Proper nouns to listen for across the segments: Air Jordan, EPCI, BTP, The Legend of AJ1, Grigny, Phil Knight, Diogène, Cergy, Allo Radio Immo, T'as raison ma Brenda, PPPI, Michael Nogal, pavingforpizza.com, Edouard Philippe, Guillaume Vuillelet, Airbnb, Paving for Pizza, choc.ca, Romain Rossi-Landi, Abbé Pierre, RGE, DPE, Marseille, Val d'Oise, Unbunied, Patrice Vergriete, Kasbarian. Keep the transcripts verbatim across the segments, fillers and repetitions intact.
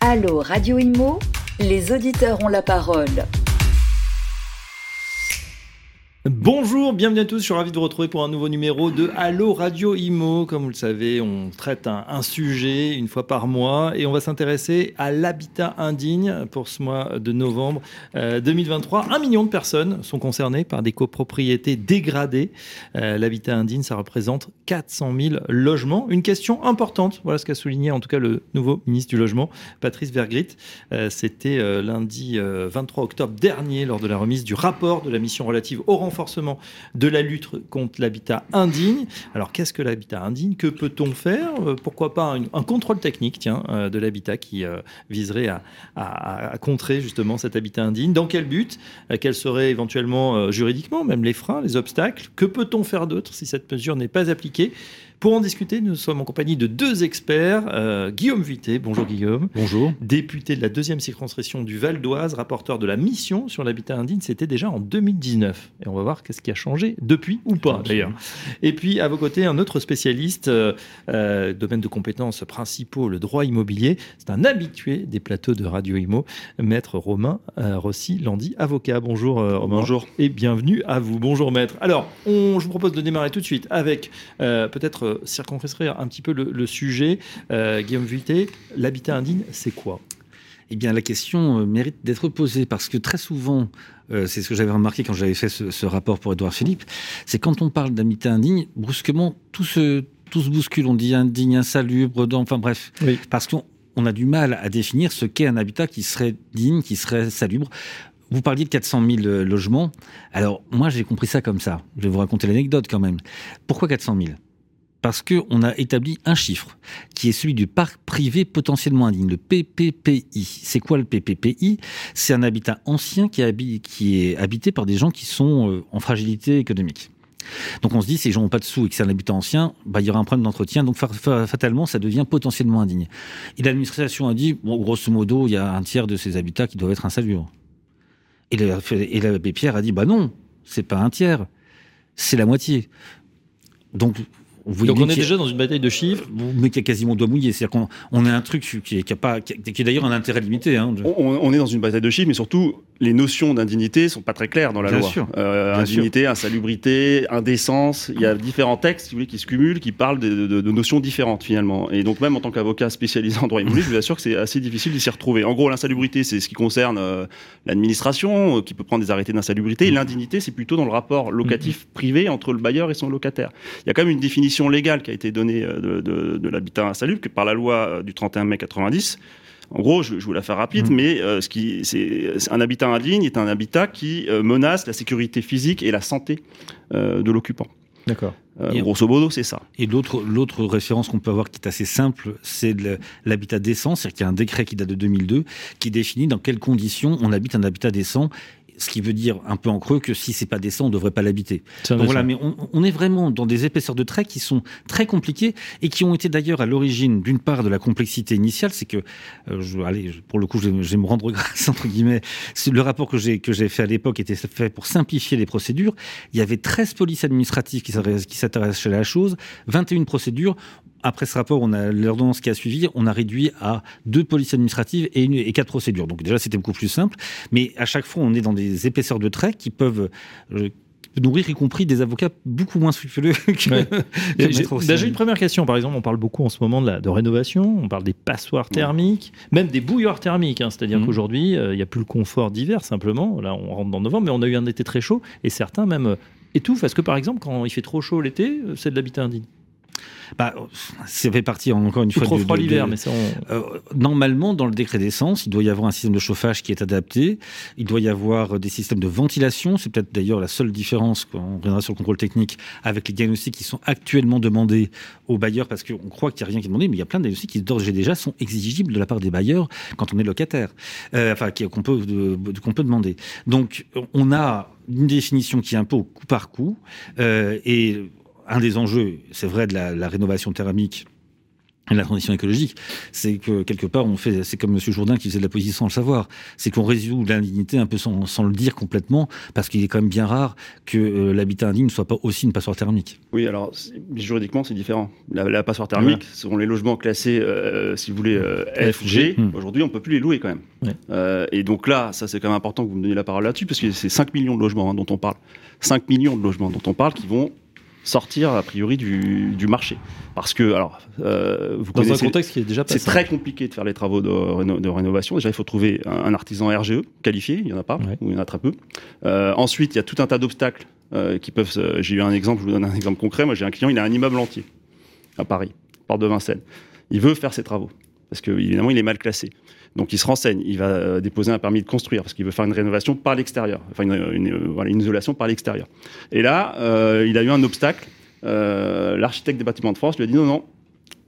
Allo Radio Immo, les auditeurs ont la parole. Bonjour, bienvenue à tous, je suis ravi de vous retrouver pour un nouveau numéro de Allo Radio Immo. Comme vous le savez, on traite un, un sujet une fois par mois et on va s'intéresser à l'habitat indigne pour ce mois de novembre euh, deux mille vingt-trois. Un million de personnes sont concernées par des copropriétés dégradées. Euh, l'habitat indigne, ça représente quatre cent mille logements. Une question importante, voilà ce qu'a souligné en tout cas le nouveau ministre du Logement, Patrice Vergriete. Euh, c'était euh, lundi euh, vingt-trois octobre dernier lors de la remise du rapport de la mission relative au renforcement de la lutte contre l'habitat indigne. Alors, qu'est-ce que l'habitat indigne ? Que peut-on faire ? euh, Pourquoi pas un, un contrôle technique tiens, euh, de l'habitat qui euh, viserait à, à, à contrer justement cet habitat indigne ? Dans quel but ? euh, Quels seraient éventuellement euh, juridiquement, même les freins, les obstacles ? Que peut-on faire d'autre si cette mesure n'est pas appliquée ? Pour en discuter, nous sommes en compagnie de deux experts. Euh, Guillaume Vuillelet, bonjour Guillaume. Bonjour. Député de la deuxième circonscription du Val d'Oise, rapporteur de la mission sur l'habitat indigne, c'était déjà en deux mille dix-neuf. Et on va voir qu'est-ce qui a changé depuis ou pas d'ailleurs. Et puis à vos côtés, un autre spécialiste, euh, euh, domaine de compétences principaux, le droit immobilier. C'est un habitué des plateaux de Radio Immo, maître Romain euh, Rossi-Landi, avocat. Bonjour euh, Romain. Bonjour. Et bienvenue à vous. Bonjour maître. Alors, on, je vous propose de démarrer tout de suite avec euh, peut-être circonscrire un petit peu le, le sujet. Euh, Guillaume Vuilletet, l'habitat indigne, c'est quoi ? Eh bien, la question euh, mérite d'être posée parce que très souvent, euh, c'est ce que j'avais remarqué quand j'avais fait ce, ce rapport pour Edouard Philippe, c'est quand on parle d'habitat indigne, brusquement, tout se, tout se bouscule. On dit indigne, insalubre, enfin bref. Oui. Parce qu'on on a du mal à définir ce qu'est un habitat qui serait digne, qui serait salubre. Vous parliez de quatre cent mille logements. Alors, moi, j'ai compris ça comme ça. Je vais vous raconter l'anecdote quand même. Pourquoi quatre cent mille ? Parce qu'on a établi un chiffre, qui est celui du parc privé potentiellement indigne, le P P P I. C'est quoi le P P P I ? C'est un habitat ancien qui est habité par des gens qui sont en fragilité économique. Donc on se dit, si les gens n'ont pas de sous et que c'est un habitat ancien, bah, il y aura un problème d'entretien, donc fatalement, ça devient potentiellement indigne. Et l'administration a dit, bon, grosso modo, il y a un tiers de ces habitats qui doivent être insalubres. Et l'abbé Pierre a dit, bah non, c'est pas un tiers, c'est la moitié. Donc... Vous Donc on est déjà a... dans une bataille de chiffres. Mais qui a quasiment doigt mouillé. C'est-à-dire qu'on on a un truc qui est pas... d'ailleurs un intérêt limité. Hein. On, on est dans une bataille de chiffres, mais surtout, les notions d'indignité ne sont pas très claires dans la Bien loi. Sûr. Euh, Bien indignité, sûr. Insalubrité, indécence. Il y a différents textes si vous voulez, qui se cumulent, qui parlent de, de, de notions différentes finalement. Et donc même en tant qu'avocat spécialisé en droit immobilier, je vous assure que c'est assez difficile de s'y retrouver. En gros, l'insalubrité, c'est ce qui concerne euh, l'administration, euh, qui peut prendre des arrêtés d'insalubrité. Et l'indignité, c'est plutôt dans le rapport locatif privé entre le bailleur et son locataire. Il y a quand même une définition légale qui a été donnée de, de, de l'habitat insalubre que par la loi du trente et un mai quatre-vingt-dix. En gros, je, je vous la fais rapide, mmh. mais euh, ce qui, c'est, un habitat indigne est un habitat qui euh, menace la sécurité physique et la santé euh, de l'occupant. D'accord. Euh, et grosso modo, c'est ça. Et l'autre, l'autre référence qu'on peut avoir qui est assez simple, c'est le, l'habitat décent. C'est-à-dire qu'il y a un décret qui date de deux mille deux qui définit dans quelles conditions on habite un habitat décent. Ce qui veut dire, un peu en creux, que si c'est pas décent, on ne devrait pas l'habiter. Donc voilà, mais on, on est vraiment dans des épaisseurs de traits qui sont très compliquées et qui ont été d'ailleurs à l'origine, d'une part, de la complexité initiale. C'est que, euh, je, allez, pour le coup, je, je vais me rendre grâce, entre guillemets. Le rapport que j'ai, que j'ai fait à l'époque était fait pour simplifier les procédures. Il y avait treize polices administratives qui, qui s'intéressaient à la chose, vingt et une procédures. Après ce rapport, on a l'ordonnance qui a suivi, on a réduit à deux polices administratives et, une, et quatre procédures. Donc déjà, c'était beaucoup plus simple. Mais à chaque fois, on est dans des épaisseurs de traits qui peuvent euh, nourrir, y compris des avocats beaucoup moins scrupuleux. que, ouais. que j'ai, j'ai, j'ai une première question. Par exemple, on parle beaucoup en ce moment de, la, de rénovation. On parle des passoires thermiques, même des bouilloires thermiques. Hein. C'est-à-dire mmh. qu'aujourd'hui, il euh, n'y a plus le confort d'hiver, simplement. Là, on rentre dans novembre, mais on a eu un été très chaud. Et certains même étouffent. Est-ce que, par exemple, quand il fait trop chaud l'été, c'est de l'habitat indigne ? Bah, ça fait partie encore une fois trop de, froid de, l'hiver, de, mais ça on... euh, normalement dans le décret d'essence il doit y avoir un système de chauffage qui est adapté, il doit y avoir des systèmes de ventilation. C'est peut-être d'ailleurs la seule différence, on reviendra sur le contrôle technique, avec les diagnostics qui sont actuellement demandés aux bailleurs, parce qu'on croit qu'il n'y a rien qui est demandé, mais il y a plein de diagnostics qui d'ores et déjà sont exigibles de la part des bailleurs quand on est locataire, euh, enfin qu'on peut, qu'on peut demander. Donc on a une définition qui est un peu au coup par coup, euh, et un des enjeux, c'est vrai, de la, la rénovation thermique, la transition écologique, c'est que quelque part on fait, c'est comme Monsieur Jourdain qui faisait de la poésie sans le savoir, c'est qu'on résout l'indignité un peu sans, sans le dire complètement, parce qu'il est quand même bien rare que euh, l'habitat indigne ne soit pas aussi une passoire thermique. Oui, alors c'est, juridiquement c'est différent. La, la passoire thermique, ouais. selon les logements classés, euh, si vous voulez euh, F, G, hum. aujourd'hui on peut plus les louer quand même. Ouais. Euh, et donc là, ça c'est quand même important que vous me donniez la parole là-dessus, parce que c'est cinq millions de logements hein, dont on parle, cinq millions de logements dont on parle qui vont sortir a priori du, du marché parce que alors euh, vous dans connaissez, un contexte qui est déjà passé, c'est très compliqué de faire les travaux de, réno- de rénovation. Déjà il faut trouver un, un artisan R G E qualifié, il n'y en a pas ouais. ou il y en a très peu. Euh, ensuite il y a tout un tas d'obstacles euh, qui peuvent euh, j'ai eu un exemple, je vous donne un exemple concret. Moi j'ai un client, il a un immeuble entier à Paris, porte de Vincennes, il veut faire ses travaux parce que évidemment il est mal classé. Donc il se renseigne, il va euh, déposer un permis de construire parce qu'il veut faire une rénovation par l'extérieur, enfin une, une, une, voilà, une isolation par l'extérieur. Et là, euh, il a eu un obstacle. Euh, l'architecte des Bâtiments de France lui a dit non, non,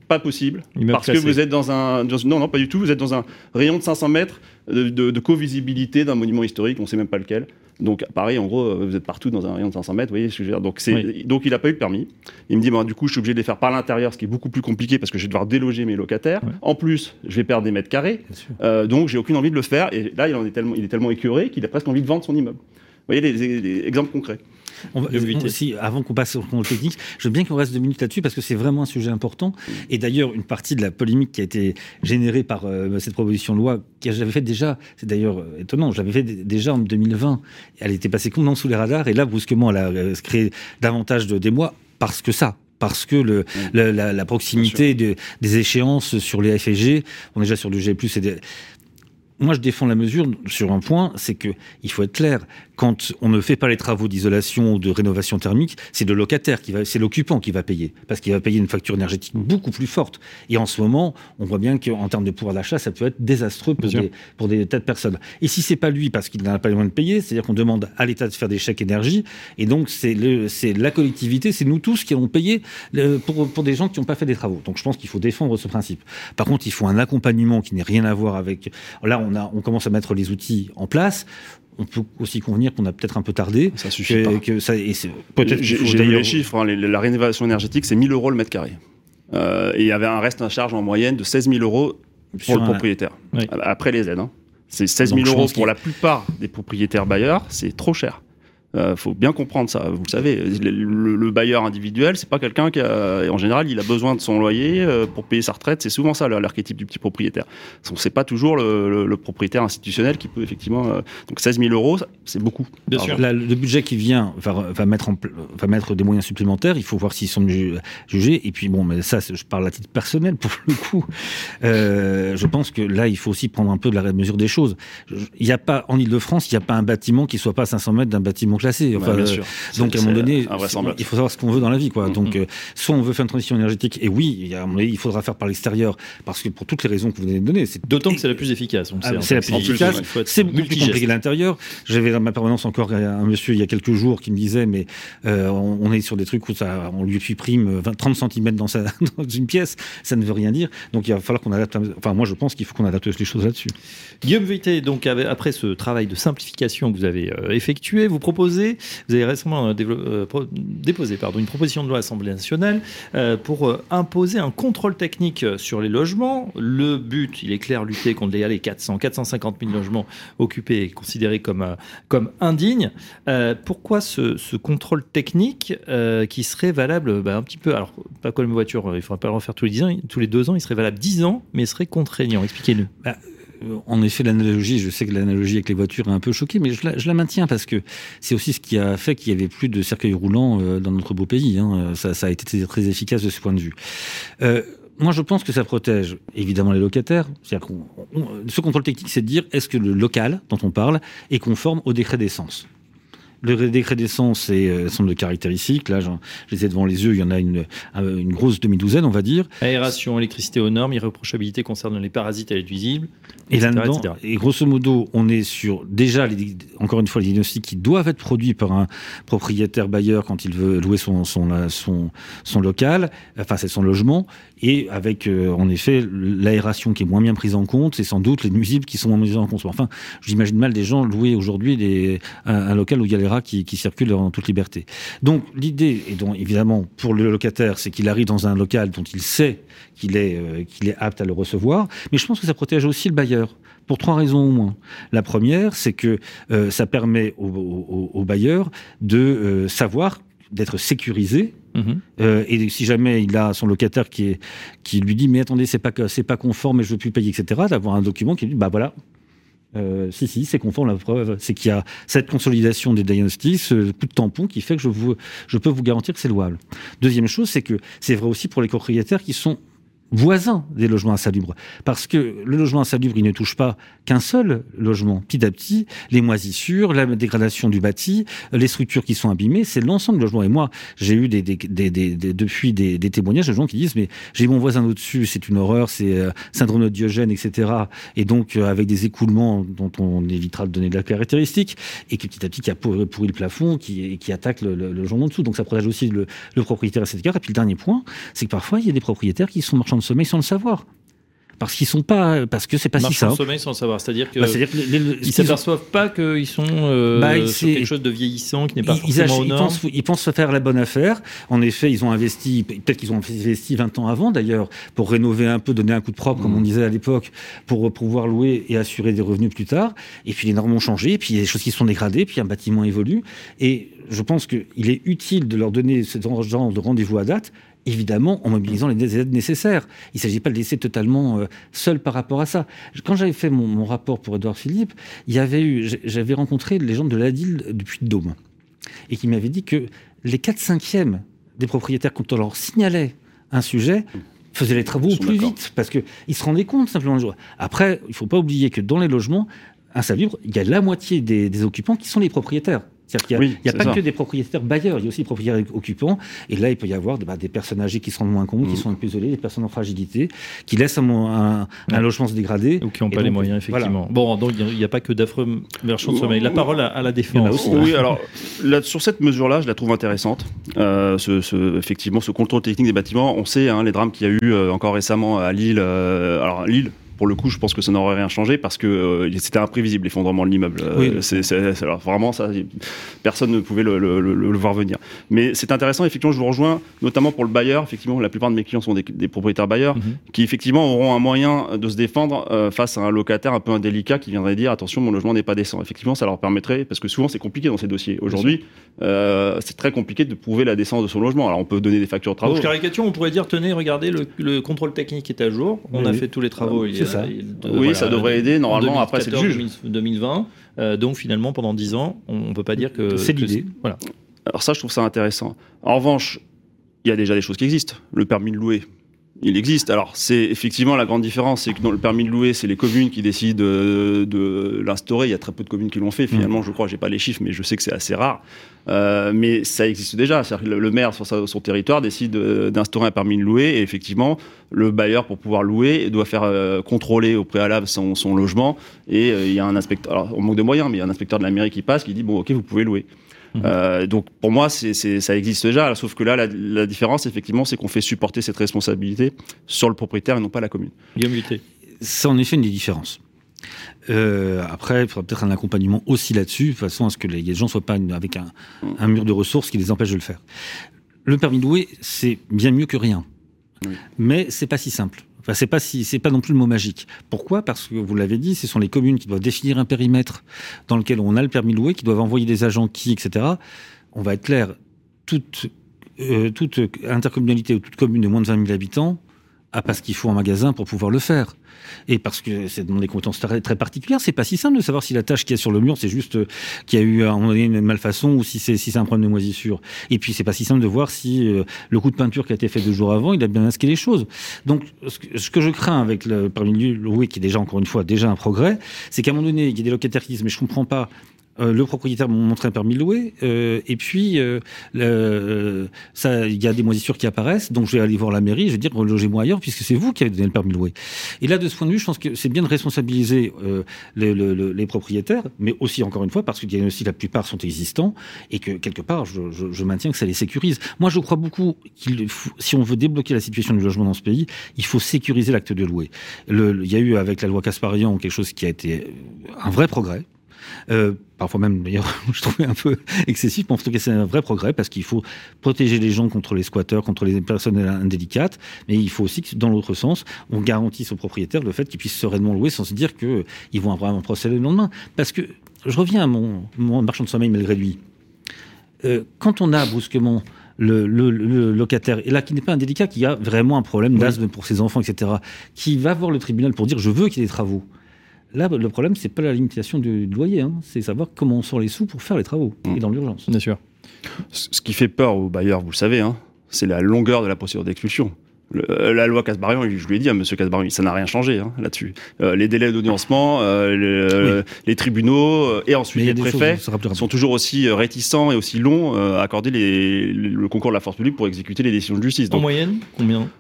pas possible, parce classé. que vous êtes dans un, dans, non, non, pas du tout, vous êtes dans un rayon de cinq cents mètres de, de, de co-visibilité d'un monument historique, on ne sait même pas lequel. Donc pareil, en gros, vous êtes partout dans un rayon de cinq cents mètres, vous voyez ce que je veux dire. Donc, c'est, oui. donc il n'a pas eu de permis. Il me dit, bah, du coup, je suis obligé de les faire par l'intérieur, ce qui est beaucoup plus compliqué parce que je vais devoir déloger mes locataires. Ouais. En plus, je vais perdre des mètres carrés. Euh, donc, j'ai aucune envie de le faire. Et là, il, en est, tellement, il est tellement écœuré qu'il a presque envie de vendre son immeuble. Vous voyez les exemples concrets. On va, on, si, avant qu'on passe au compte technique, je veux bien qu'on reste deux minutes là-dessus parce que c'est vraiment un sujet important. Et d'ailleurs, une partie de la polémique qui a été générée par euh, cette proposition de loi, que j'avais faite déjà, c'est d'ailleurs étonnant, j'avais fait d- déjà en deux mille vingt, elle était passée complètement sous les radars et là, brusquement, elle a euh, créé davantage de démois parce que ça. Parce que le, oui. la, la, la proximité de, des échéances sur les F et G, on est déjà sur du G plus, et des... Moi, je défends la mesure sur un point, c'est que il faut être clair. Quand on ne fait pas les travaux d'isolation ou de rénovation thermique, c'est le locataire qui va, c'est l'occupant qui va payer, parce qu'il va payer une facture énergétique beaucoup plus forte. Et en ce moment, on voit bien qu'en termes de pouvoir d'achat, ça peut être désastreux pour des, pour des tas de personnes. Et si c'est pas lui, parce qu'il n'a pas les moyens de payer, c'est-à-dire qu'on demande à l'État de faire des chèques énergie, et donc c'est, le, c'est la collectivité, c'est nous tous qui allons payer pour, pour des gens qui n'ont pas fait des travaux. Donc je pense qu'il faut défendre ce principe. Par contre, il faut un accompagnement qui n'ait rien à voir avec. Là, on On, a, on commence à mettre les outils en place. On peut aussi convenir qu'on a peut-être un peu tardé. Ça suffit que, pas. Que ça, et c'est, peut-être j'ai, j'ai d'ailleurs... les chiffres. Hein, les, la rénovation énergétique, c'est mille euros le mètre carré. Euh, et il y avait un reste à charge en moyenne de seize mille euros pour Sur le un... propriétaire. Oui. Après les aides. Hein. C'est seize mille euros pour qu'il... la plupart des propriétaires bailleurs. C'est trop cher. Il euh, faut bien comprendre ça, vous le savez. Le, le, le bailleur individuel, c'est pas quelqu'un qui a... En général, il a besoin de son loyer euh, pour payer sa retraite. C'est souvent ça, là, l'archétype du petit propriétaire. C'est pas toujours le, le, le propriétaire institutionnel qui peut effectivement... Euh... Donc seize mille euros, c'est beaucoup. Bien sûr. La, le budget qui vient va, va, mettre en, va mettre des moyens supplémentaires. Il faut voir s'ils sont ju- jugés. Et puis, bon, mais ça, je parle à titre personnel, pour le coup. Euh, je pense que là, il faut aussi prendre un peu de la mesure des choses. Il y a pas, en Ile-de-France, il n'y a pas un bâtiment qui soit pas à cinq cents mètres d'un bâtiment classé. Enfin, ouais, euh, donc, à un moment donné, un il faut savoir ce qu'on veut dans la vie, quoi. Mm-hmm. Donc, euh, soit on veut faire une transition énergétique, et oui, à un moment donné, il faudra faire par l'extérieur, parce que pour toutes les raisons que vous venez de donner, c'est d'autant et... que c'est la plus efficace. On ah, sait, c'est la plus efficace. Plus, c'est beaucoup plus compliqué à l'intérieur. J'avais dans ma permanence encore un monsieur il y a quelques jours qui me disait, mais euh, on, on est sur des trucs où ça, on lui supprime vingt, trente centimètres dans, sa, dans une pièce, ça ne veut rien dire. Donc, il va falloir qu'on adapte. Enfin, moi, je pense qu'il faut qu'on adapte les choses là-dessus. Guillaume Vuilletet, donc après ce travail de simplification que vous avez effectué, vous proposez Vous avez récemment déposé pardon, une proposition de loi à l'Assemblée nationale pour imposer un contrôle technique sur les logements. Le but, il est clair, lutter contre les quatre cents à quatre cent cinquante mille logements occupés et considérés comme, comme indignes. Pourquoi ce, ce contrôle technique qui serait valable bah, un petit peu, alors pas comme une voiture, il ne faudrait pas le refaire tous les, dix ans, tous les deux ans, il serait valable dix ans, mais il serait contraignant. Expliquez-le. Bah, En effet, l'analogie, je sais que l'analogie avec les voitures est un peu choquée, mais je la, je la maintiens parce que c'est aussi ce qui a fait qu'il n'y avait plus de cercueils roulants dans notre beau pays. Hein. Ça, ça a été très efficace de ce point de vue. Euh, moi, je pense que ça protège évidemment les locataires. C'est-à-dire qu'on, on, ce contrôle technique, c'est de dire est-ce que le local dont on parle est conforme au décret d'essence. Le décret d'essence et euh, ensemble de caractéristiques. Là, j'en, je les ai devant les yeux. Il y en a une, une grosse demi-douzaine, on va dire. Aération, électricité aux normes, irréprochabilité concernant les parasites et les nuisibles, et là-dedans, et grosso modo, on est sur déjà, les, encore une fois, les diagnostics qui doivent être produits par un propriétaire bailleur quand il veut louer son, son, son, son local, enfin, c'est son logement, et avec, euh, en effet, l'aération qui est moins bien prise en compte, c'est sans doute les nuisibles qui sont moins bien prise en compte. Enfin, j'imagine mal des gens louer aujourd'hui des, un, un local où il y a l'aération et cetera, qui, qui circulent en toute liberté. Donc l'idée, et donc évidemment pour le locataire, c'est qu'il arrive dans un local dont il sait qu'il est, euh, qu'il est apte à le recevoir, mais je pense que ça protège aussi le bailleur, pour trois raisons au moins. La première, c'est que euh, ça permet au, au, au bailleur de euh, savoir, d'être sécurisé. Mmh. Euh, et si jamais il a son locataire qui, est, qui lui dit mais attendez c'est pas, c'est pas conforme et je veux plus payer, et cetera, d'avoir un document qui lui dit bah voilà euh, si si c'est conforme, la preuve c'est qu'il y a cette consolidation des diagnostics, ce coup de tampon qui fait que je, vous, je peux vous garantir que c'est louable. Deuxième chose, c'est que c'est vrai aussi pour les propriétaires qui sont voisins des logements insalubres, parce que le logement insalubre, il ne touche pas qu'un seul logement. Petit à petit, les moisissures, la dégradation du bâti, les structures qui sont abîmées, c'est l'ensemble du logement. Et moi, j'ai eu des, des, des, des, des, depuis des, des témoignages de gens qui disent mais j'ai mon voisin au-dessus, c'est une horreur, c'est euh, syndrome de Diogène, et cetera. Et donc euh, avec des écoulements dont on évitera de donner de la caractéristique, et qui petit à petit qui a pourri, pourri le plafond, qui, qui attaque le, le, le logement en dessous. Donc ça protège aussi le, le propriétaire, et cetera. Et puis le dernier point, c'est que parfois il y a des propriétaires qui sont marchands de sommeil sans le savoir, parce qu'ils sont pas, parce que c'est pas si simple. Marchands de sommeil sans le savoir, c'est-à-dire que bah, c'est-à-dire que les, les, ils s'aperçoivent ont... pas qu'ils sont euh, bah, sur quelque chose de vieillissant qui n'est pas ils, forcément aux normes. Ils, ils pensent faire la bonne affaire. En effet, ils ont investi, peut-être qu'ils ont investi vingt ans avant d'ailleurs pour rénover un peu, donner un coup de propre, mmh. comme on disait à l'époque, pour pouvoir louer et assurer des revenus plus tard. Et puis les normes ont changé, et puis il y a des choses qui sont dégradées, puis un bâtiment évolue. Et je pense qu'il est utile de leur donner ce genre de rendez-vous à date, évidemment en mobilisant les aides nécessaires. Il ne s'agit pas de laisser totalement euh, seul par rapport à ça. Quand j'avais fait mon, mon rapport pour Edouard Philippe, il y avait eu, j'avais rencontré les gens de l'A D I L du Puy-de-Dôme, et qui m'avaient dit que les quatre cinquièmes des propriétaires, quand on leur signalait un sujet, faisaient les travaux au plus d'accord. vite, parce qu'ils se rendaient compte simplement. Après, il ne faut pas oublier que dans les logements insalubres, il y a la moitié des, des occupants qui sont les propriétaires. C'est-à-dire qu'il n'y a, oui, y a pas ça. que des propriétaires bailleurs, il y a aussi des propriétaires occupants. Et là, il peut y avoir bah, des personnes âgées qui se rendent moins compte, mmh. qui sont un peu isolées, des personnes en fragilité, qui laissent un, un, un logement se dégrader. Ou qui n'ont pas donc, les moyens, effectivement. Voilà. Bon, donc il n'y a, a pas que d'affreux marchands de sommeil. La parole à, à la défense. Aussi, oui, alors, là, sur cette mesure-là, je la trouve intéressante. Euh, ce, ce, effectivement, ce contrôle technique des bâtiments, on sait hein, les drames qu'il y a eu euh, encore récemment à Lille. Euh, alors, Lille. Pour le coup, je pense que ça n'aurait rien changé parce que euh, c'était imprévisible, l'effondrement de l'immeuble. Euh, oui. c'est, c'est, alors vraiment, ça, personne ne pouvait le, le, le, le voir venir. Mais c'est intéressant, effectivement, je vous rejoins, notamment pour le bailleur. Effectivement, la plupart de mes clients sont des, des propriétaires bailleurs mm-hmm. qui, effectivement, auront un moyen de se défendre euh, face à un locataire un peu indélicat qui viendrait dire « Attention, mon logement n'est pas décent ». Effectivement, ça leur permettrait, parce que souvent, c'est compliqué dans ces dossiers. Aujourd'hui, euh, c'est très compliqué de prouver la décence de son logement. Alors, on peut donner des factures de travaux. Donc, caricature, on pourrait dire « Tenez, regardez, le, le contrôle technique est à jour. On oui. a fait tous les travaux. Euh, » Ça. De, oui, voilà, ça devrait aider. Normalement, deux mille quatorze, après, c'est le juge. deux mille vingt Euh, donc, finalement, pendant dix ans, on ne peut pas dire que... C'est que l'idée. C'est, voilà. Alors ça, je trouve ça intéressant. En revanche, il y a déjà des choses qui existent. Le permis de louer, il existe. Alors, c'est effectivement la grande différence. C'est que dans le permis de louer, c'est les communes qui décident de, de l'instaurer. Il y a très peu de communes qui l'ont fait. Finalement, mmh. je crois, je n'ai pas les chiffres, mais je sais que c'est assez rare. Euh, mais ça existe déjà. C'est-à-dire que le maire sur sa, son territoire décide d'instaurer un permis de louer et effectivement le bailleur pour pouvoir louer doit faire euh, contrôler au préalable son, son logement et il euh, y a un inspecteur, alors on manque de moyens mais il y a un inspecteur de la mairie qui passe qui dit bon ok vous pouvez louer. Mmh. Euh, donc pour moi c'est, c'est, ça existe déjà, sauf que là la, la différence effectivement c'est qu'on fait supporter cette responsabilité sur le propriétaire et non pas la commune. Guillaume Vuillelet. C'est en effet une des différences. Euh, après, il faudra peut-être un accompagnement aussi là-dessus, de façon à ce que les, les gens ne soient pas une, avec un, un mur de ressources qui les empêche de le faire. Le permis de louer, c'est bien mieux que rien. Oui. Mais c'est pas si simple. Enfin, c'est pas si, c'est pas non plus le mot magique. Pourquoi ? Parce que vous l'avez dit, ce sont les communes qui doivent définir un périmètre dans lequel on a le permis de louer, qui doivent envoyer des agents qui, et cetera. On va être clair, toute, euh, toute intercommunalité ou toute commune de moins de vingt mille habitants a pas ce qu'il faut en magasin pour pouvoir le faire. Et parce que c'est dans des compétences très, très particulières, c'est pas si simple de savoir si la tâche qu'il y a sur le mur, c'est juste qu'il y a eu une malfaçon ou si c'est, si c'est un problème de moisissure. Et puis, c'est pas si simple de voir si euh, le coup de peinture qui a été fait deux jours avant, il a bien masqué les choses. Donc, ce que, ce que je crains avec le permis de louer, qui est déjà, encore une fois, déjà un progrès, c'est qu'à un moment donné, il y a des locataires qui disent « mais je comprends pas ». Euh, le propriétaire m'a montré un permis de louer euh, et puis euh, le, ça, il y a des moisissures qui apparaissent, donc je vais aller voir la mairie, je vais dire relogez-moi ailleurs puisque c'est vous qui avez donné le permis de louer. Et là, de ce point de vue, je pense que c'est bien de responsabiliser euh, les, les, les propriétaires, mais aussi encore une fois parce que aussi, la plupart sont existants et que quelque part je, je, je maintiens que ça les sécurise. Moi je crois beaucoup qu'il faut, si on veut débloquer la situation du logement dans ce pays, il faut sécuriser l'acte de louer. Il y a eu avec la loi Kasbarian quelque chose qui a été un vrai progrès. Euh, parfois même, d'ailleurs, je trouvais un peu excessif, mais en tout cas, c'est un vrai progrès parce qu'il faut protéger les gens contre les squatteurs, contre les personnes indélicates, mais il faut aussi que, dans l'autre sens, on garantisse aux propriétaires le fait qu'ils puissent sereinement louer sans se dire qu'ils vont avoir un procès le lendemain. Parce que, je reviens à mon, mon marchand de sommeil malgré lui. Euh, quand on a brusquement le, le, le locataire, et là qui n'est pas indélicat, qui a vraiment un problème d'asthme pour ses enfants, et cetera, qui va voir le tribunal pour dire « je veux qu'il y ait des travaux », là, le problème, c'est pas la limitation du loyer, hein. C'est savoir comment on sort les sous pour faire les travaux, mmh. et dans l'urgence. Bien sûr. Ce qui fait peur aux bailleurs, vous le savez, hein, c'est la longueur de la procédure d'expulsion. Le, la loi Kasbarian, je lui ai dit à M. Kasbarian, ça n'a rien changé hein, là-dessus. Euh, les délais d'audiencement, euh, le, oui. les tribunaux euh, et ensuite les préfets sont toujours aussi réticents et aussi longs euh, à accorder les, le, le concours de la force publique pour exécuter les décisions de justice. Donc, en moyenne, combien ?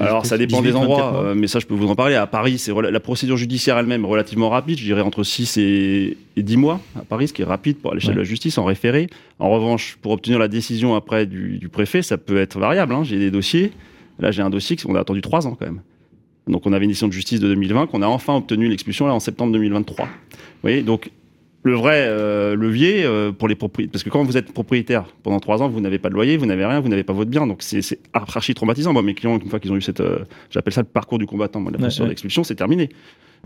Alors ça dépend des endroits, euh, mais ça je peux vous en parler. À Paris, c'est rela- la procédure judiciaire elle-même est relativement rapide, je dirais entre six et dix mois à Paris, ce qui est rapide pour à l'échelle ouais. de la justice en référé. En revanche, pour obtenir la décision après du, du préfet, ça peut être variable. Hein. J'ai des dossiers, là j'ai un dossier qu'on a attendu trois ans quand même. Donc on avait une décision de justice de deux mille vingt qu'on a enfin obtenu l'expulsion là en septembre deux mille vingt-trois. Vous voyez, donc le vrai euh, levier euh, pour les propriétaires, parce que quand vous êtes propriétaire pendant trois ans, vous n'avez pas de loyer, vous n'avez rien, vous n'avez pas votre bien, donc c'est, c'est archi traumatisant. Moi, mes clients, une fois qu'ils ont eu cette, euh, j'appelle ça le parcours du combattant, moi, la procédure ouais, d'expulsion, ouais. c'est terminé.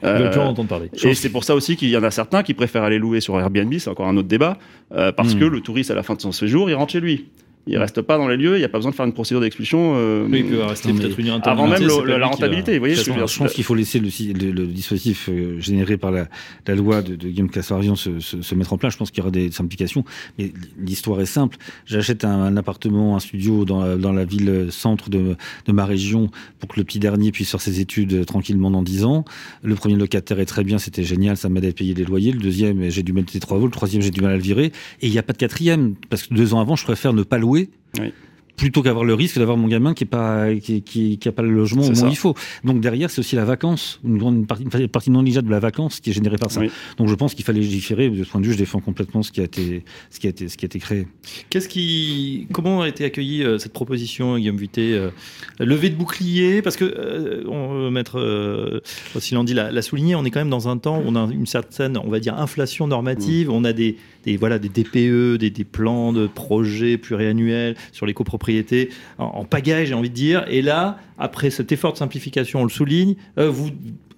Euh, Ils veulent plus en entendre parler. Et c'est pour ça aussi qu'il y en a certains qui préfèrent aller louer sur Airbnb, c'est encore un autre débat, euh, parce mmh. que le touriste à la fin de son séjour, il rentre chez lui. Il ne reste pas dans les lieux, il n'y a pas besoin de faire une procédure d'expulsion euh, oui, euh, rester peut-être une avant même le, le, la rentabilité. A... Vous voyez, je, je pense qu'il faut laisser le, le, le dispositif euh, généré par la, la loi de, de Guillaume Kasbarian se, se, se mettre en place. Je pense qu'il y aura des simplifications. Mais l'histoire est simple. J'achète un, un appartement, un studio dans la, dans la ville-centre de, de ma région pour que le petit dernier puisse faire ses études tranquillement dans dix ans. Le premier locataire est très bien, c'était génial, ça m'aide à payer les loyers. Le deuxième, j'ai du mal à payer les travaux. Le troisième, j'ai du mal à le virer. Et il n'y a pas de quatrième. Parce que deux ans avant, je préfère ne pas louer. Oui. Plutôt qu'avoir le risque d'avoir mon gamin qui n'a pas, qui, qui, qui a pas le logement c'est au moment où il faut. Donc derrière, c'est aussi la vacance, une grande partie, une partie non négligeable de la vacance qui est générée par ça. Oui. Donc je pense qu'il fallait légiférer. De ce point de vue, je défends complètement ce qui a été, ce qui a été, ce qui a été créé. Qu'est-ce qui, comment a été accueillie euh, cette proposition, Guillaume Vuillelet euh, Levée de bouclier, parce que euh, on, Maître euh, Rossi-Landi l'a, l'a souligné, on est quand même dans un temps où on a une certaine, on va dire, inflation normative. Mmh. On a des, des, voilà, des D P E, des, des plans de projets pluriannuels sur les copropriétés. Propriété en, en pagaille, j'ai envie de dire. Et là, après cet effort de simplification, on le souligne, euh, vous...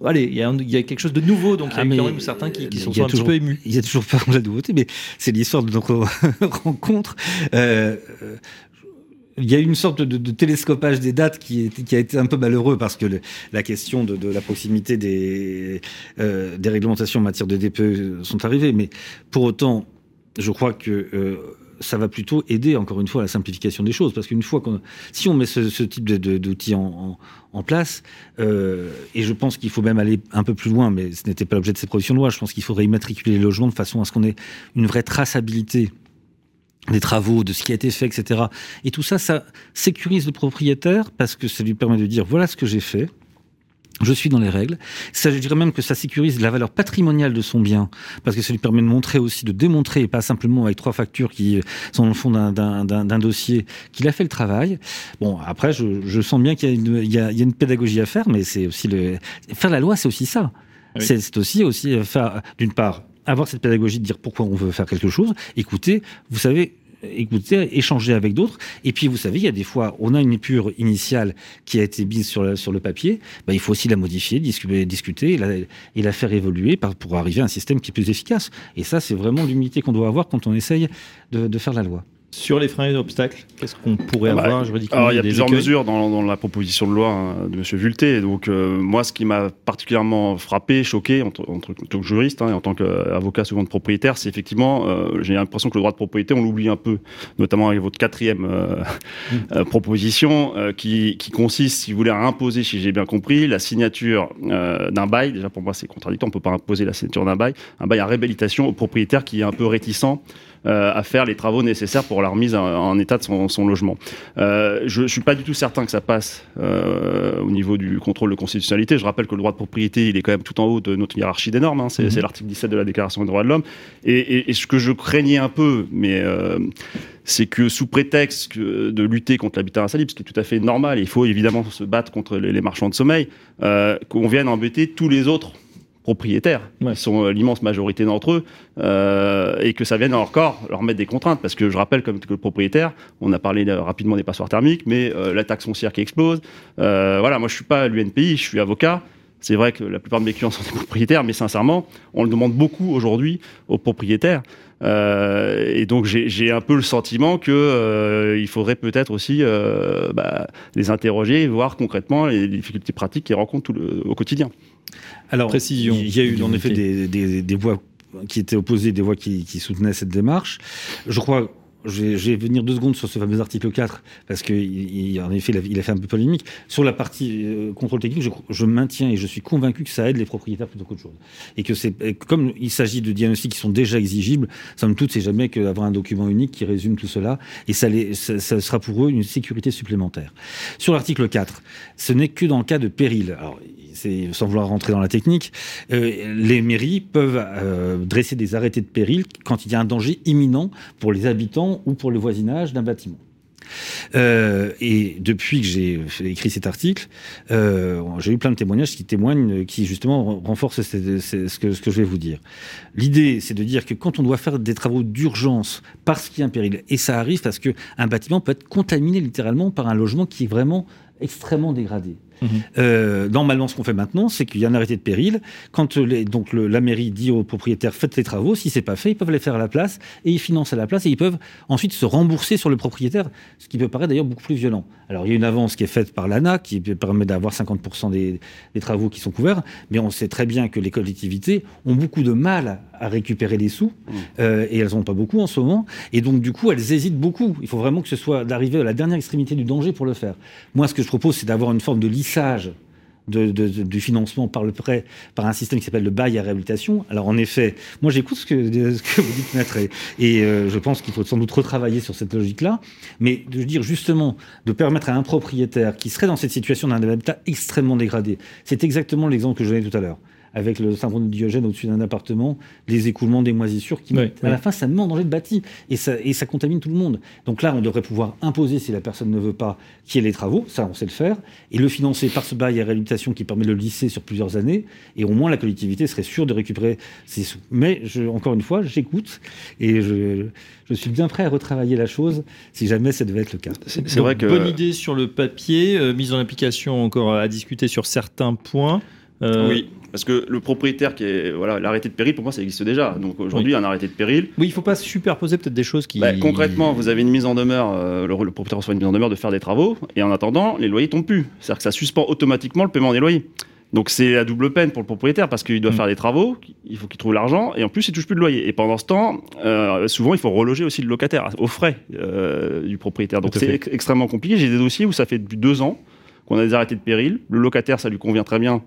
Allez, il y, y a quelque chose de nouveau, donc il ah y a quand même certains qui, qui sont toujours, un petit peu émus. Il y a toujours peur de la nouveauté, mais c'est l'histoire de notre rencontre. Euh, il y a une sorte de, de télescopage des dates qui, est, qui a été un peu malheureux, parce que le, la question de, de la proximité des, euh, des réglementations en matière de D P E sont arrivées. Mais pour autant, je crois que... Euh, ça va plutôt aider, encore une fois, à la simplification des choses. Parce qu'une fois qu'on... Si on met ce, ce type de, de, d'outils en, en, en place, euh, et je pense qu'il faut même aller un peu plus loin, mais ce n'était pas l'objet de ces propositions de loi, je pense qu'il faudrait immatriculer les logements de façon à ce qu'on ait une vraie traçabilité des travaux, de ce qui a été fait, et cetera. Et tout ça, ça sécurise le propriétaire, parce que ça lui permet de dire « voilà ce que j'ai fait ». Je suis dans les règles. Ça, je dirais même que ça sécurise la valeur patrimoniale de son bien, parce que ça lui permet de montrer aussi, de démontrer, et pas simplement avec trois factures qui sont dans le fond d'un, d'un, d'un, d'un dossier, qu'il a fait le travail. Bon, après, je, je sens bien qu'il y a, une, il y a, il y a une pédagogie à faire, mais c'est aussi le... Faire la loi, c'est aussi ça. Oui. C'est, c'est aussi, aussi faire, d'une part, avoir cette pédagogie de dire pourquoi on veut faire quelque chose. Écoutez, vous savez... écouter, échanger avec d'autres. Et puis, vous savez, il y a des fois, on a une épure initiale qui a été mise sur, la, sur le papier. Ben, il faut aussi la modifier, discuter, discuter et, la, et la faire évoluer par, pour arriver à un système qui est plus efficace. Et ça, c'est vraiment l'humilité qu'on doit avoir quand on essaye de, de faire la loi. Sur les freins et les obstacles, qu'est-ce qu'on pourrait ah bah, avoir juridiquement? Alors, il y a plusieurs écueils. mesures dans, dans la proposition de loi hein, de M. Vuillelet. Donc, euh, moi, ce qui m'a particulièrement frappé, choqué, en, t- en, t- en tant que juriste hein, et en tant qu'avocat souvent de propriétaire, c'est effectivement, euh, j'ai l'impression que le droit de propriété, on l'oublie un peu, notamment avec votre quatrième euh, mmh. euh, proposition, euh, qui, qui consiste, si vous voulez, à imposer, si j'ai bien compris, la signature euh, d'un bail. Déjà, pour moi, c'est contradictoire, on ne peut pas imposer la signature d'un bail. Un bail à réhabilitation au propriétaire qui est un peu réticent euh, à faire les travaux nécessaires pour la remise en état de son, son logement. Euh, je ne suis pas du tout certain que ça passe euh, au niveau du contrôle de constitutionnalité. Je rappelle que le droit de propriété, il est quand même tout en haut de notre hiérarchie des normes. Hein. C'est, mmh. c'est l'article dix-sept de la Déclaration des droits de l'homme. Et, et, et ce que je craignais un peu, mais... Euh, c'est que sous prétexte de lutter contre l'habitat insalubre, ce qui est tout à fait normal, il faut évidemment se battre contre les, les marchands de sommeil, euh, qu'on vienne embêter tous les autres propriétaires, ouais. qui sont euh, l'immense majorité d'entre eux, euh, et que ça vienne encore leur mettre des contraintes. Parce que je rappelle, comme que le propriétaire, on a parlé euh, rapidement des passoires thermiques, mais euh, la taxe foncière qui explose. Euh, voilà, moi je ne suis pas à l'U N P I, je suis avocat. C'est vrai que la plupart de mes clients sont des propriétaires, mais sincèrement, on le demande beaucoup aujourd'hui aux propriétaires. Euh, et donc j'ai, j'ai un peu le sentiment qu'il euh, faudrait peut-être aussi euh, bah, les interroger et voir concrètement les difficultés pratiques qu'ils rencontrent tout le, au quotidien. Alors, précision. Il y a eu en effet des, des, des voix qui étaient opposées, des voix qui, qui soutenaient cette démarche. Je crois... Je vais, je vais venir deux secondes sur ce fameux article quatre, parce qu'en effet, il a, il a fait un peu polémique. Sur la partie euh, contrôle technique, je, je maintiens et je suis convaincu que ça aide les propriétaires plutôt qu'autre chose. Et que c'est, et comme il s'agit de diagnostics qui sont déjà exigibles, somme toute, c'est jamais qu'avoir un document unique qui résume tout cela, et ça, les, ça, ça sera pour eux une sécurité supplémentaire. Sur l'article quatre, ce n'est que dans le cas de péril. Alors, c'est, sans vouloir rentrer dans la technique, euh, les mairies peuvent euh, dresser des arrêtés de péril quand il y a un danger imminent pour les habitants ou pour le voisinage d'un bâtiment. Euh, et depuis que j'ai écrit cet article, euh, j'ai eu plein de témoignages qui témoignent, qui justement renforcent ce, ce, ce, que, ce que je vais vous dire. L'idée, c'est de dire que quand on doit faire des travaux d'urgence parce qu'il y a un péril, et ça arrive parce qu'un bâtiment peut être contaminé littéralement par un logement qui est vraiment extrêmement dégradé. Mmh. Euh, normalement, ce qu'on fait maintenant, c'est qu'il y a un arrêté de péril. Quand les, donc le, la mairie dit aux propriétaires faites les travaux, si c'est pas fait, ils peuvent les faire à la place et ils financent à la place et ils peuvent ensuite se rembourser sur le propriétaire, ce qui peut paraître d'ailleurs beaucoup plus violent. Alors il y a une avance qui est faite par l'A N A qui permet d'avoir cinquante pour cent des, des travaux qui sont couverts, mais on sait très bien que les collectivités ont beaucoup de mal à récupérer les sous mmh. euh, et elles n'en ont pas beaucoup en ce moment et donc du coup elles hésitent beaucoup. Il faut vraiment que ce soit d'arriver à la dernière extrémité du danger pour le faire. Moi, ce que je propose, c'est d'avoir une forme de lissage de, de, de, du financement par le prêt, par un système qui s'appelle le bail à réhabilitation. Alors en effet, moi j'écoute ce que, ce que vous dites, Maître, et, et euh, je pense qu'il faut sans doute retravailler sur cette logique-là, mais de dire justement, de permettre à un propriétaire qui serait dans cette situation d'un habitat extrêmement dégradé, c'est exactement l'exemple que je donnais tout à l'heure, avec le syndrome de Diogène au-dessus d'un appartement, les écoulements des moisissures qui, oui, à la oui. fin, ça met en danger le bâti et ça, et ça contamine tout le monde. Donc là, on devrait pouvoir imposer, si la personne ne veut pas, qu'il y ait les travaux, ça, on sait le faire, et le financer par ce bail à réhabilitation qui permet de le lisser sur plusieurs années, et au moins, la collectivité serait sûre de récupérer ses sous. Mais, je, encore une fois, j'écoute, et je, je suis bien prêt à retravailler la chose, si jamais ça devait être le cas. C'est, c'est Donc, vrai que... bonne idée sur le papier, euh, mise en application encore à discuter sur certains points. Euh... Oui. Parce que le propriétaire qui est... Voilà, l'arrêté de péril, pour moi, ça existe déjà. Donc aujourd'hui, oui. un arrêté de péril... Oui, il ne faut pas superposer peut-être des choses qui... Bah, concrètement, vous avez une mise en demeure, euh, le, le propriétaire reçoit une mise en demeure de faire des travaux, et en attendant, les loyers ne tombent plus. C'est-à-dire que ça suspend automatiquement le paiement des loyers. Donc c'est la double peine pour le propriétaire, parce qu'il doit mmh. faire des travaux, il faut qu'il trouve l'argent, et en plus, il ne touche plus de loyer. Et pendant ce temps, euh, souvent, il faut reloger aussi le locataire, aux frais euh, du propriétaire. Donc c'est ex- extrêmement compliqué. J'ai des dossiers où ça fait depuis deux ans qu'on a des arrêtés de péril. Le locataire, ça lui convient très bien,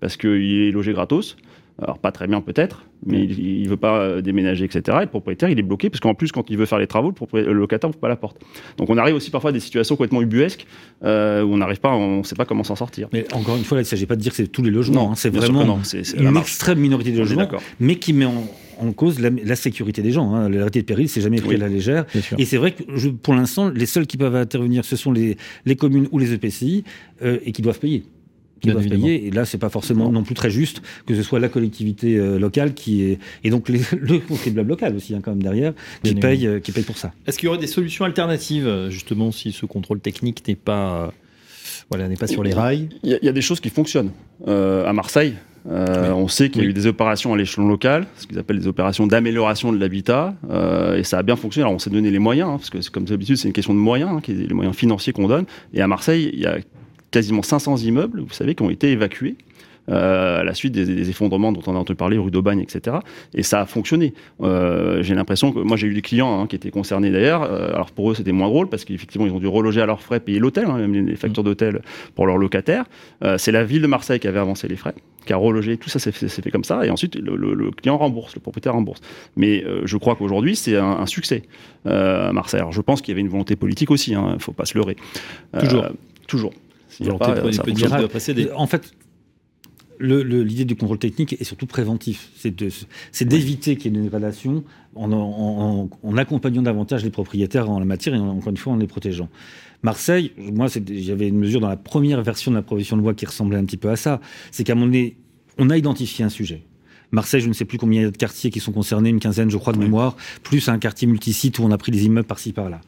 parce qu'il est logé gratos, alors pas très bien peut-être, mais il ne veut pas déménager, et cetera. Et le propriétaire, il est bloqué, parce qu'en plus, quand il veut faire les travaux, le, le locataire n'ouvre pas la porte. Donc on arrive aussi parfois à des situations complètement ubuesques, euh, où on n'arrive pas, on ne sait pas comment s'en sortir. Mais encore une fois, là, il ne s'agit pas de dire que c'est tous les logements, non, hein, c'est vraiment non, c'est, c'est une extrême minorité de logements, mais qui met en... en cause la, la sécurité des gens. Hein. L'arrêté de péril, c'est jamais pris oui, à la légère. Et c'est vrai que, je, pour l'instant, les seuls qui peuvent intervenir, ce sont les, les communes ou les E P C I, euh, et qui doivent payer. Qui doivent payer. Et là, c'est pas forcément non plus très juste que ce soit la collectivité euh, locale qui est, et donc les, le contribuable local aussi, hein, quand même derrière, qui paye, euh, qui paye pour ça. Est-ce qu'il y aurait des solutions alternatives, justement, si ce contrôle technique n'est pas, euh, voilà, n'est pas sur les rails ? Il y, y a des choses qui fonctionnent. Euh, à Marseille, Euh, oui. on sait qu'il y a oui. eu des opérations à l'échelon local, ce qu'ils appellent des opérations d'amélioration de l'habitat, euh, et ça a bien fonctionné. Alors on s'est donné les moyens, hein, parce que comme d'habitude c'est une question de moyens, hein, les moyens financiers qu'on donne, et à Marseille il y a quasiment cinq cents immeubles, vous savez, qui ont été évacués Euh, à la suite des, des effondrements dont on a entendu parler, rue d'Aubagne, et cetera. Et ça a fonctionné. Euh, j'ai l'impression que... Moi, j'ai eu des clients hein, qui étaient concernés, d'ailleurs. Euh, alors, pour eux, c'était moins drôle, parce qu'effectivement, ils ont dû reloger à leurs frais, payer l'hôtel, hein, même les factures d'hôtel pour leurs locataires. Euh, c'est la ville de Marseille qui avait avancé les frais, qui a relogé. Tout ça, c'est, c'est fait comme ça. Et ensuite, le, le, le client rembourse, le propriétaire rembourse. Mais euh, je crois qu'aujourd'hui, c'est un, un succès euh, à Marseille. Alors, je pense qu'il y avait une volonté politique aussi. Il hein, ne faut pas se leurrer. Euh, toujours. Toujours. S'il y a pas, ça fonctionne. En fait... Le, le, l'idée du contrôle technique est surtout préventif. C'est, de, c'est d'éviter qu'il y ait une dégradation en, en, en, en accompagnant davantage les propriétaires en la matière et en, encore une fois en les protégeant. Marseille, moi, j'avais une mesure dans la première version de la proposition de loi qui ressemblait un petit peu à ça. C'est qu'à un moment donné, on a identifié un sujet. Marseille, je ne sais plus combien il y a de quartiers qui sont concernés, une quinzaine, je crois, de oui. mémoire, plus un quartier multisite où on a pris des immeubles par-ci, par-là.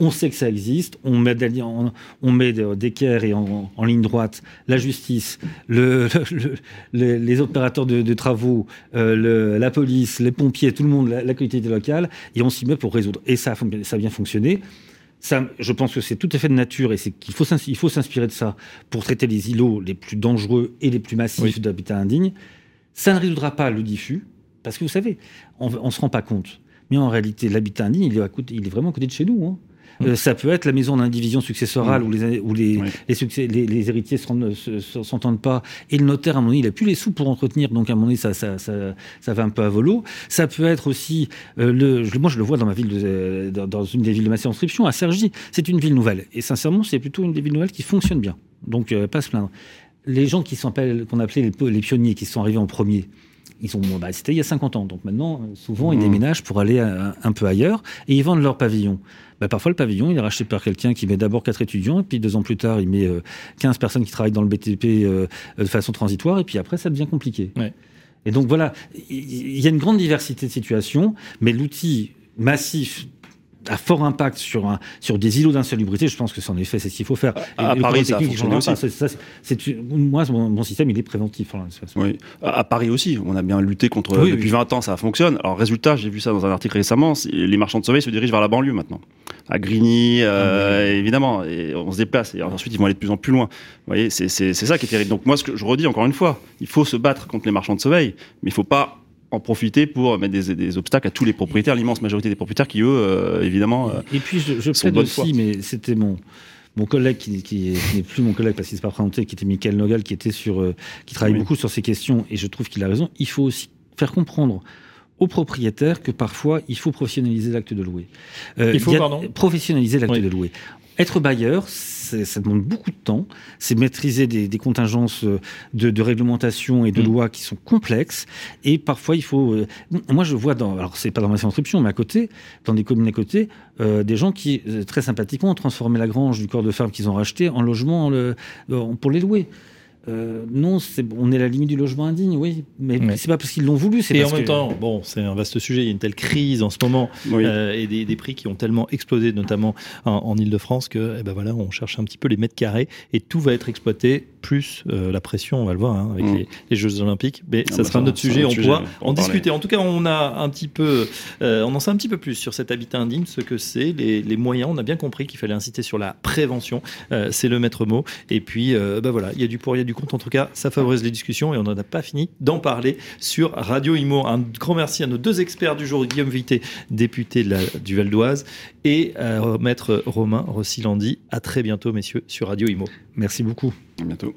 On sait que ça existe, on met, de, on, on met d'équerre et en, en ligne droite la justice, le, le, le, les opérateurs de, de travaux, euh, le, la police, les pompiers, tout le monde, la, la collectivité locale, et on s'y met pour résoudre. Et ça a, ça a bien fonctionné. Ça, je pense que c'est tout à fait de nature et c'est qu'il faut, il faut s'inspirer de ça pour traiter les îlots les plus dangereux et les plus massifs oui. d'habitat indigne. Ça ne résoudra pas le diffus, parce que vous savez, on ne se rend pas compte. Mais en réalité, l'habitat indigne, il est, à côté, il est vraiment à côté de chez nous. Hein. Mmh. Euh, ça peut être la maison d'indivision successorale mmh. où, les, où les, oui. les, succès, les, les héritiers ne s'entendent pas. Et le notaire, à un moment donné, il n'a plus les sous pour entretenir. Donc, à un moment donné, ça, ça, ça, ça va un peu à volo. Ça peut être aussi... Euh, le, moi, je le vois dans, ma ville de, dans, dans une des villes de ma circonscription, à Cergy. C'est une ville nouvelle. Et sincèrement, c'est plutôt une des villes nouvelles qui fonctionne bien. Donc, euh, pas à se plaindre. Les gens qui sont appelés, qu'on appelait les, les pionniers, qui sont arrivés en premier, ils ont, bah, c'était il y a cinquante ans. Donc maintenant, souvent, mmh. ils déménagent pour aller à, un peu ailleurs et ils vendent leur pavillon. Bah, parfois, le pavillon, il est racheté par quelqu'un qui met d'abord quatre étudiants et puis deux ans plus tard, il met euh, quinze personnes qui travaillent dans le B T P euh, de façon transitoire et puis après, ça devient compliqué. Ouais. Et donc voilà, il y a une grande diversité de situations, mais l'outil massif à fort impact sur, un, sur des îlots d'insalubrité, je pense que c'est en effet, c'est ce qu'il faut faire. À, à Paris, ça a fonctionné aussi. Pas, c'est, ça, c'est, c'est, moi, mon, mon système, il est préventif. Hein, oui. à, à Paris aussi, on a bien lutté contre... Oui, depuis oui. vingt ans, ça fonctionne. Alors, résultat, j'ai vu ça dans un article récemment, les marchands de sommeil se dirigent vers la banlieue maintenant. À Grigny, euh, ah, oui. évidemment, et on se déplace. Et ensuite, ils vont aller de plus en plus loin. Vous voyez, c'est, c'est, c'est ça qui est terrible. Donc moi, ce que je redis encore une fois, il faut se battre contre les marchands de sommeil, mais il ne faut pas en profiter pour mettre des, des obstacles à tous les propriétaires, l'immense majorité des propriétaires qui, eux, euh, évidemment, euh, et puis je, je plaide aussi, foi. Mais c'était mon, mon collègue qui, qui, est, qui n'est plus mon collègue parce qu'il ne s'est pas présenté, qui était Michael Nogal, qui, était sur, euh, qui travaille oui. beaucoup sur ces questions, et je trouve qu'il a raison. Il faut aussi faire comprendre aux propriétaires que parfois, il faut professionnaliser l'acte de louer. Euh, il faut, y a, pardon Professionnaliser l'acte oui. de louer. Être bailleur, ça demande beaucoup de temps. C'est maîtriser des, des contingences de, de réglementation et de mmh. lois qui sont complexes. Et parfois, il faut... Euh, moi, je vois dans... Alors, c'est pas dans ma circonscription, mais à côté, dans des communes à côté, euh, des gens qui, très sympathiquement, ont transformé la grange du corps de ferme qu'ils ont racheté en logement en le, en, pour les louer. Euh, non, c'est, on est à la limite du logement indigne, oui, mais oui. c'est pas parce qu'ils l'ont voulu. C'est et parce en même que... temps, bon, c'est un vaste sujet. Il y a une telle crise en ce moment oui. euh, et des, des prix qui ont tellement explosé, notamment en, en Ile-de-France, que eh ben voilà, on cherche un petit peu les mètres carrés et tout va être exploité. Plus euh, la pression, on va le voir hein, avec mmh. les, les Jeux Olympiques, mais ah ça bah sera un autre sujet. On pourra en, en discuter. En tout cas, on a un petit peu, euh, on en sait un petit peu plus sur cet habitat indigne, ce que c'est, les, les moyens. On a bien compris qu'il fallait inciter sur la prévention. Euh, c'est le maître mot. Et puis, euh, bah voilà, il y a du pour, il y a du compte, en tout cas, ça favorise les discussions et on n'en a pas fini d'en parler sur Radio Immo. Un grand merci à nos deux experts du jour, Guillaume Vuillelet, député de la, du Val d'Oise, et euh, maître Romain Rossi-Landi. À très bientôt, messieurs, sur Radio Immo. Merci beaucoup. À bientôt.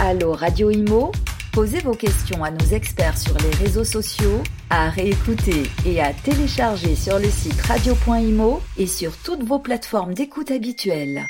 Allo Radio Immo. Posez vos questions à nos experts sur les réseaux sociaux, à réécouter et à télécharger sur le site radio point immo et sur toutes vos plateformes d'écoute habituelles.